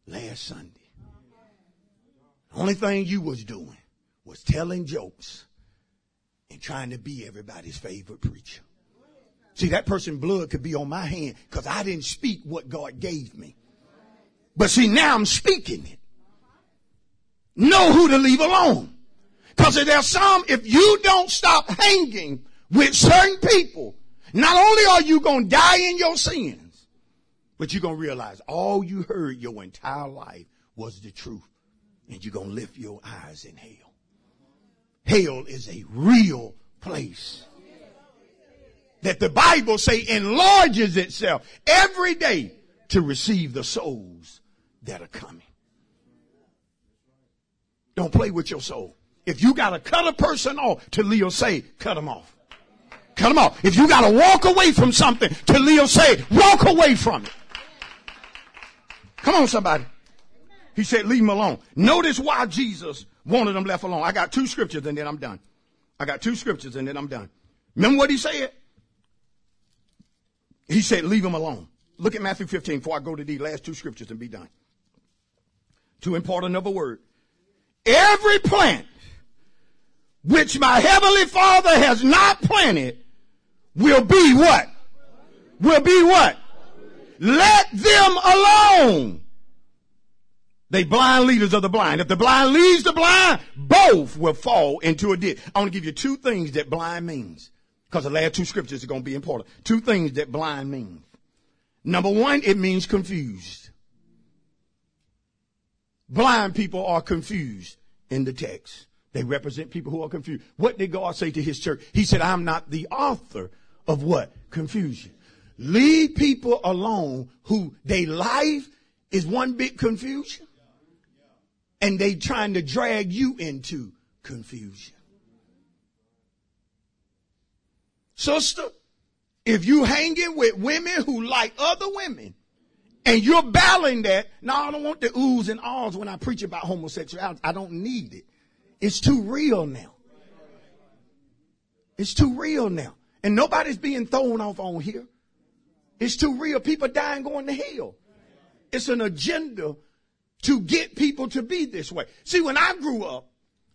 last Sunday. The only thing you was doing was telling jokes and trying to be everybody's favorite preacher. See, that person's blood could be on my hand because I didn't speak what God gave me. But see, now I'm speaking it. Know who to leave alone. Because if there's some, if you don't stop hanging with certain people, not only are you going to die in your sins, But you're going to realize all you heard your entire life was the truth. And you're going to lift your eyes in hell. Hell is a real place that the Bible say enlarges itself every day to receive the souls that are coming. Don't play with your soul. If you got to cut a person off to live, say, cut them off. Cut them off. If you got to walk away from something to live, say, walk away from it. Come on, somebody. He said, leave them alone. Notice why Jesus wanted them left alone. I got two scriptures and then I'm done. I got two scriptures and then I'm done. Remember what he said? He said, leave them alone. Look at Matthew fifteen before I go to these last two scriptures and be done. To impart another word. Every plant which my heavenly Father has not planted will be what? Will be what? Let them alone. They blind leaders of the blind. If the blind leads the blind, both will fall into a ditch. I want to give you two things that blind means, because the last two scriptures are going to be important. Two things that blind means. Number one, it means confused. Blind people are confused in the text. They represent people who are confused. What did God say to his church? He said, I'm not the author of what? Confusion. Leave people alone who their life is one big confusion. And they trying to drag you into confusion. Sister, if you hanging with women who like other women, and you're battling that, no, I don't want the oohs and ahs when I preach about homosexuality. I don't need it. It's too real now. It's too real now. And nobody's being thrown off on here. It's too real. People dying going to hell. It's an agenda to get people to be this way. See, when I grew up,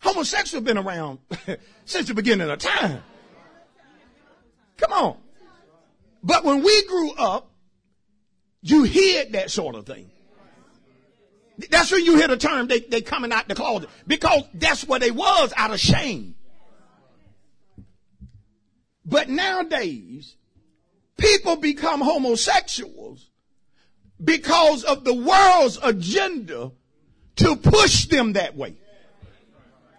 homosexuals been around since the beginning of time. Come on. But when we grew up, you hid that sort of thing. That's when you hear the term, they, they coming out the closet. Because that's what they was, out of shame. But nowadays, people become homosexuals because of the world's agenda to push them that way.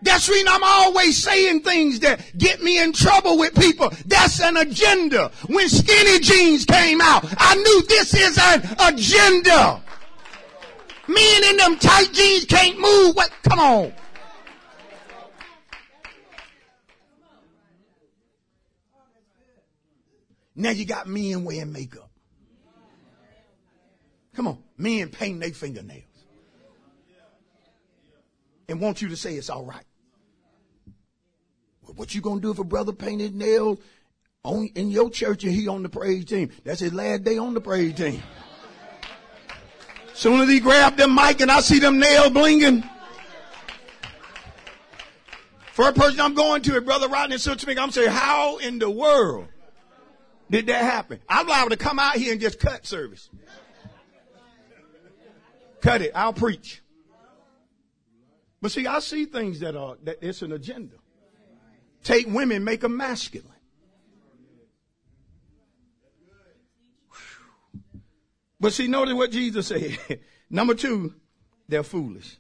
That's the reason I'm always saying things that get me in trouble with people. That's an agenda. When skinny jeans came out, I knew this is an agenda. Men in them tight jeans can't move. What? Come on. Now you got men wearing makeup. Come on. Men painting their fingernails. And want you to say it's all right. What you gonna do if a brother painted nails on, in your church and he on the praise team? That's his last day on the praise team. Soon as he grabbed them mic and I see them nails blinging. First person I'm going to, Brother Rodney and Sister Mink, I'm saying, how in the world did that happen? I'm liable to come out here and just cut service. Cut it. I'll preach. But see, I see things that are, that it's an agenda. Take women, make them masculine. Whew. But see, notice what Jesus said. Number two, they're foolish.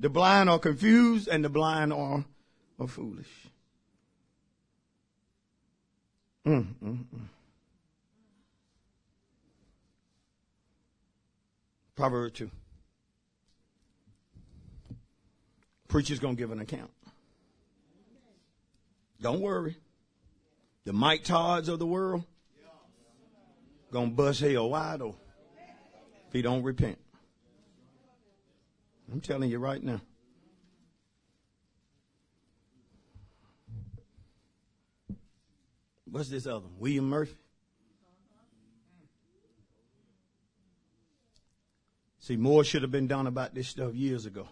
The blind are confused and the blind are, are foolish. Mm, mm, mm. Proverbs two. Preacher's going to give an account. Don't worry. The Mike Todds of the world going to bust hell wide open if he don't repent. I'm telling you right now. What's this other? William Murphy? See, more should have been done about this stuff years ago.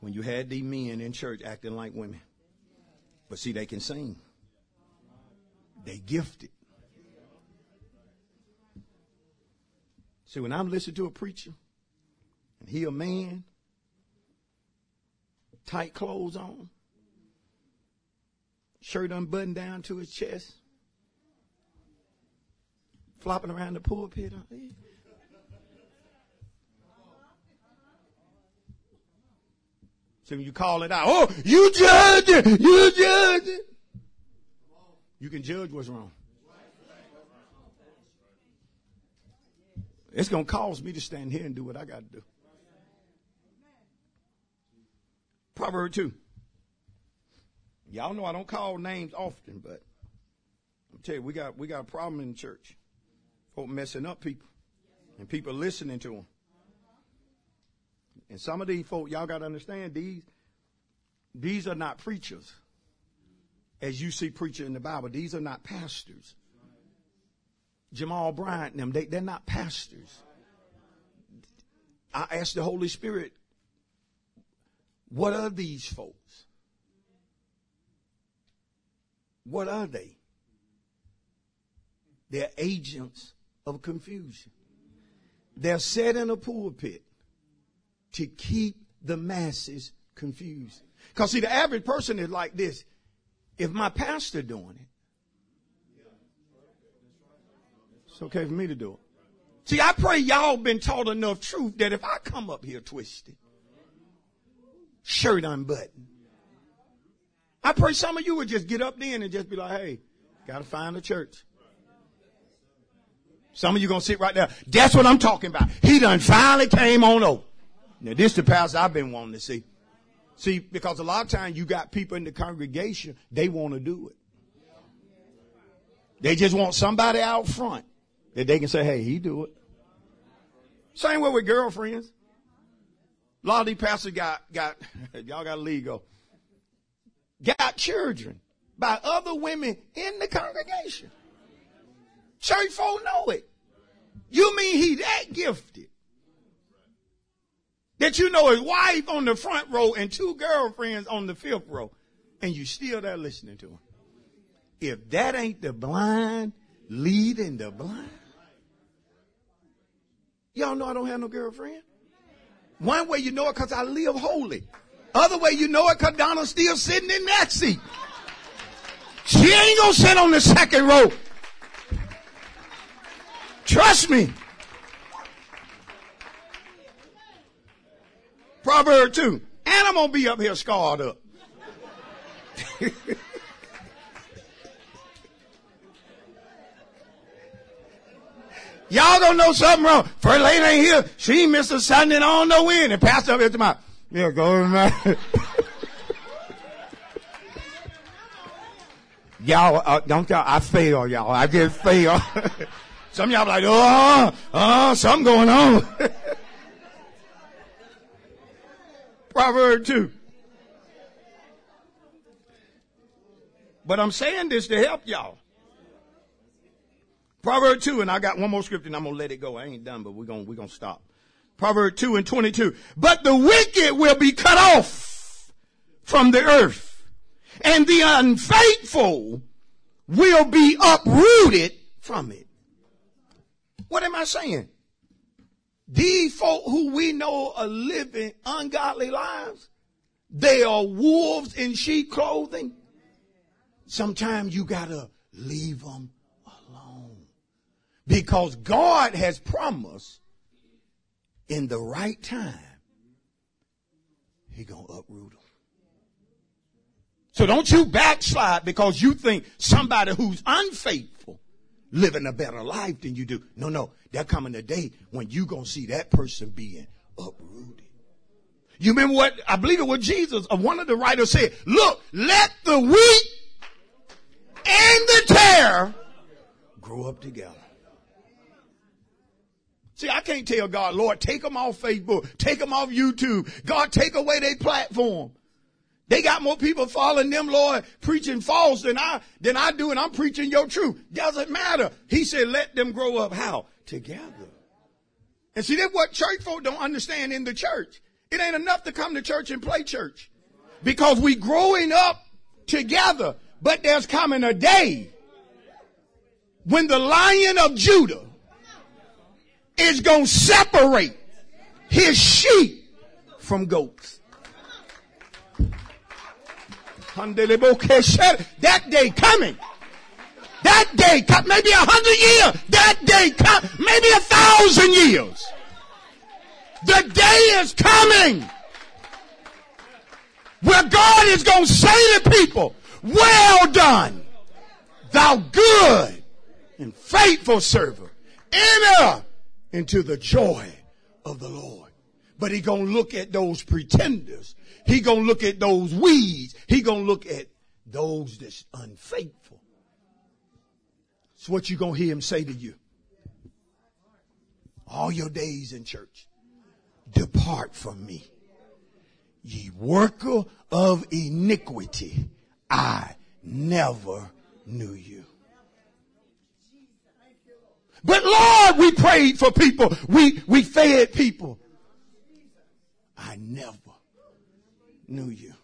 When you had these men in church acting like women. But see, they can sing. They gifted. See, when I'm listening to a preacher, and he a man, tight clothes on, shirt unbuttoned down to his chest, flopping around the pulpit, So you call it out. Oh, you judge it. You judge it. You can judge what's wrong. It's going to cause me to stand here and do what I got to do. Proverb two. Y'all know I don't call names often, but I'll tell you, we got, we got a problem in the church. Folk messing up people and people listening to them. And some of these folk, y'all got to understand, these, these are not preachers. As you see preacher in the Bible, these are not pastors. Jamal Bryant and them, they, they're not pastors. I asked the Holy Spirit, what are these folks? What are they? They're agents of confusion. They're set in a pulpit to keep the masses confused. Because, see, the average person is like this. If my pastor doing it, it's okay for me to do it. See, I pray y'all been taught enough truth that if I come up here twisted, shirt unbuttoned, I pray some of you would just get up then and just be like, hey, got to find a church. Some of you going to sit right there. That's what I'm talking about. He done finally came on over. Now, this is the pastor I've been wanting to see. See, because a lot of times you got people in the congregation, they want to do it. They just want somebody out front that they can say, hey, he do it. Same way with girlfriends. A lot of these pastors got, got y'all got to leave, go. Got children by other women in the congregation. Church folk know it. You mean he that gifted? That you know his wife on the front row and two girlfriends on the fifth row. And you still there listening to him. If that ain't the blind leading the blind. Y'all know I don't have no girlfriend. One way you know it because I live holy. Other way you know it because Donna's still sitting in that seat. She ain't going to sit on the second row. Trust me. Proverb two. And I'm going to be up here scarred up. Y'all don't know something wrong. First lady ain't here. She missed a Sunday and I don't know when. And pastor up here to my, yeah, go to my. Y'all, uh, don't y'all, I fail, y'all. I just fail. Some of y'all be like, oh, oh, something going on. Proverb two. But I'm saying this to help y'all. Proverb two, and I got one more scripture, and I'm going to let it go. I ain't done, but we're going we're going to stop. Proverb two and twenty-two. But the wicked will be cut off from the earth, and the unfaithful will be uprooted from it. What am I saying? These folk who we know are living ungodly lives, they are wolves in sheep clothing. Sometimes you got to leave them alone because God has promised in the right time, He's going to uproot them. So don't you backslide because you think somebody who's unfaithful living a better life than you do. No, no. There coming a day when you going to see that person being uprooted. You remember what, I believe it was Jesus, one of the writers said, look, let the wheat and the tare grow up together. See, I can't tell God, Lord, take them off Facebook, take them off YouTube. God, take away their platform. They got more people following them, Lord, preaching false than I, than I do, and I'm preaching your truth. Doesn't matter. He said, let them grow up how? Together. And see, that's what church folk don't understand in the church. It ain't enough to come to church and play church because we growing up together, but there's coming a day when the Lion of Judah is going to separate his sheep from goats. That day coming. That day, maybe a hundred years. That day, maybe a thousand years. The day is coming where God is going to say to people, well done, thou good and faithful servant. Enter into the joy of the Lord. But he going to look at those pretenders. He going to look at those weeds. He going to look at those that's unfaithful. It's what you going to hear him say to you. All your days in church, depart from me, ye worker of iniquity. I never knew you. But Lord, we prayed for people. We, we fed people. I never knew you.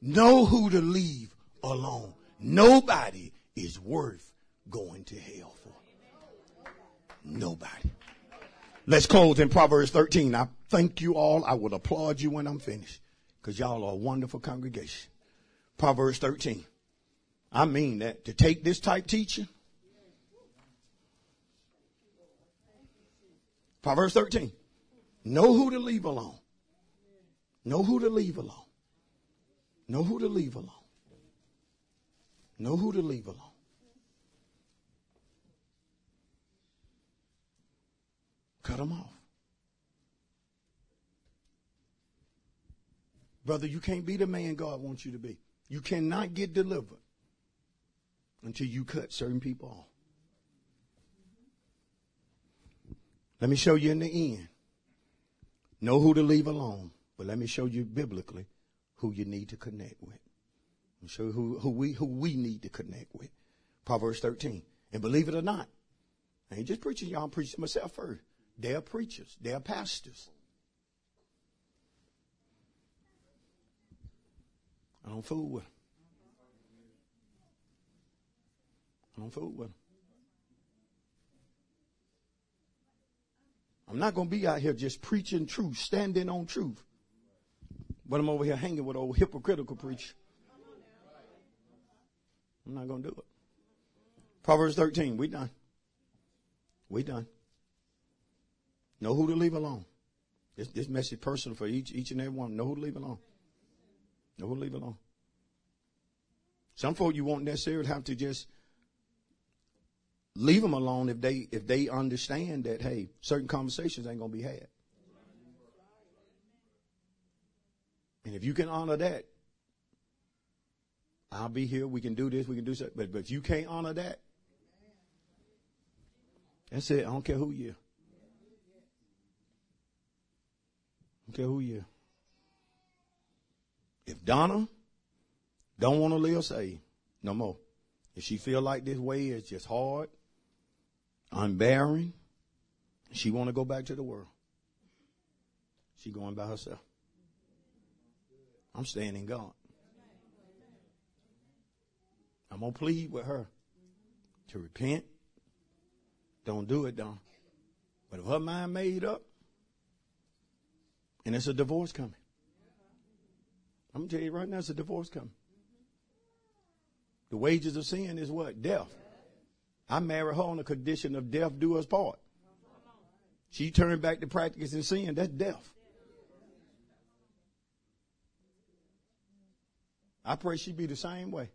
Know who to leave alone. Nobody is worth going to hell for. Nobody. Let's close in Proverbs thirteen. I thank you all. I will applaud you when I'm finished, because y'all are a wonderful congregation. Proverbs thirteen. I mean that to take this type teaching. Proverbs thirteen. Know who to leave alone. Know who to leave alone. Know who to leave alone. Know who to leave alone. Cut them off. Brother, you can't be the man God wants you to be. You cannot get delivered until you cut certain people off. Let me show you in the end. Know who to leave alone, but let me show you biblically who you need to connect with. I'll show you who, who we who we need to connect with. Proverbs thirteen. And believe it or not, I ain't just preaching y'all, I'm preaching myself first. They're preachers, they're pastors. I don't fool with them. I don't fool with them. I'm not going to be out here just preaching truth, standing on truth. But I'm over here hanging with old hypocritical preacher. I'm not going to do it. Proverbs thirteen, we done. We done. Know who to leave alone. This, this message personal for each, each and every one. Know who to leave alone. Know who to leave alone. Some folk you won't necessarily have to just leave them alone if they if they understand that, hey, certain conversations ain't gonna be had. And if you can honor that, I'll be here. We can do this. We can do that. But but if you can't honor that, that's it. I don't care who you. I don't care who you. If Donna don't want to live saved no more, if she feel like this way is just hard, unbearing, she want to go back to the world, she going by herself. I'm staying in God. I'm going to plead with her to repent. Don't do it, Don. But if her mind made up, and it's a divorce coming. I'm going to tell you right now, it's a divorce coming. The wages of sin is what? Death. I married her on the condition of death do us part. She turned back to practicing sin. That's death. I pray she be the same way.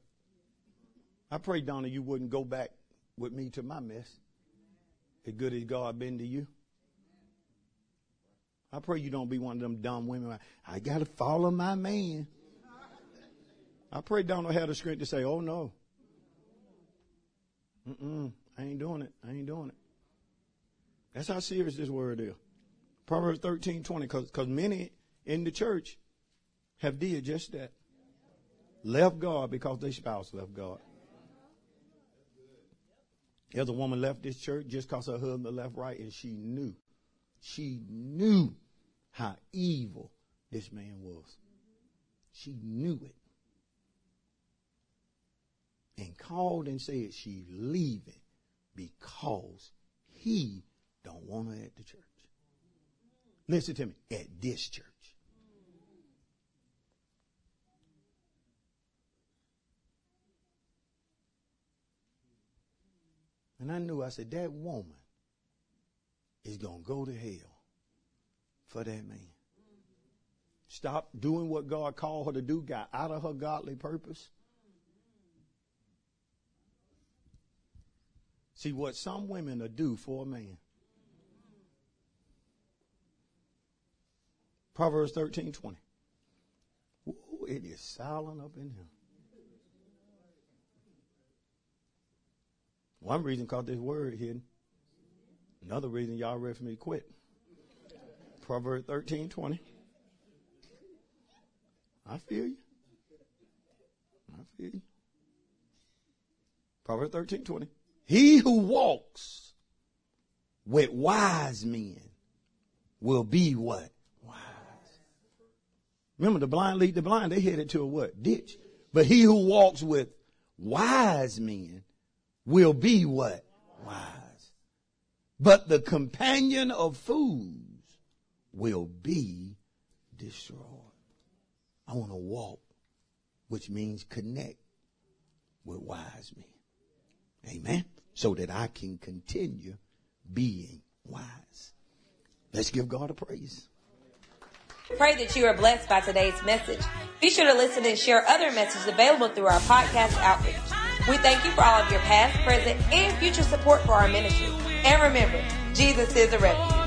I pray, Donna, you wouldn't go back with me to my mess. As good as God been to you. I pray you don't be one of them dumb women. I got to follow my man. I pray Donald had the strength to say, oh, no. Mm-mm, I ain't doing it. I ain't doing it. That's how serious this word is. Proverbs thirteen, twenty, because many in the church have did just that. Left God because their spouse left God. The other woman left this church just because her husband left right, and she knew. She knew how evil this man was. She knew it. And called and said she leaving because he don't want her at the church. Listen to me, at this church. And I knew, I said, that woman is going to go to hell for that man. Stop doing what God called her to do, got out of her godly purpose. See, what some women are do for a man. Proverbs thirteen twenty. Ooh, it is silent up in here. One reason caught this word hidden. Another reason y'all read for me to quit. Proverbs thirteen twenty. I feel you. I feel you. Proverbs thirteen twenty. He who walks with wise men will be what? Wise. Remember, the blind lead the blind. They headed to a what? Ditch. But he who walks with wise men will be what? Wise. But the companion of fools will be destroyed. I want to walk, which means connect with wise men. Amen. So that I can continue being wise. Let's give God a praise. Pray that you are blessed by today's message. Be sure to listen and share other messages available through our podcast outreach. We thank you for all of your past, present, and future support for our ministry. And remember, Jesus is a refuge.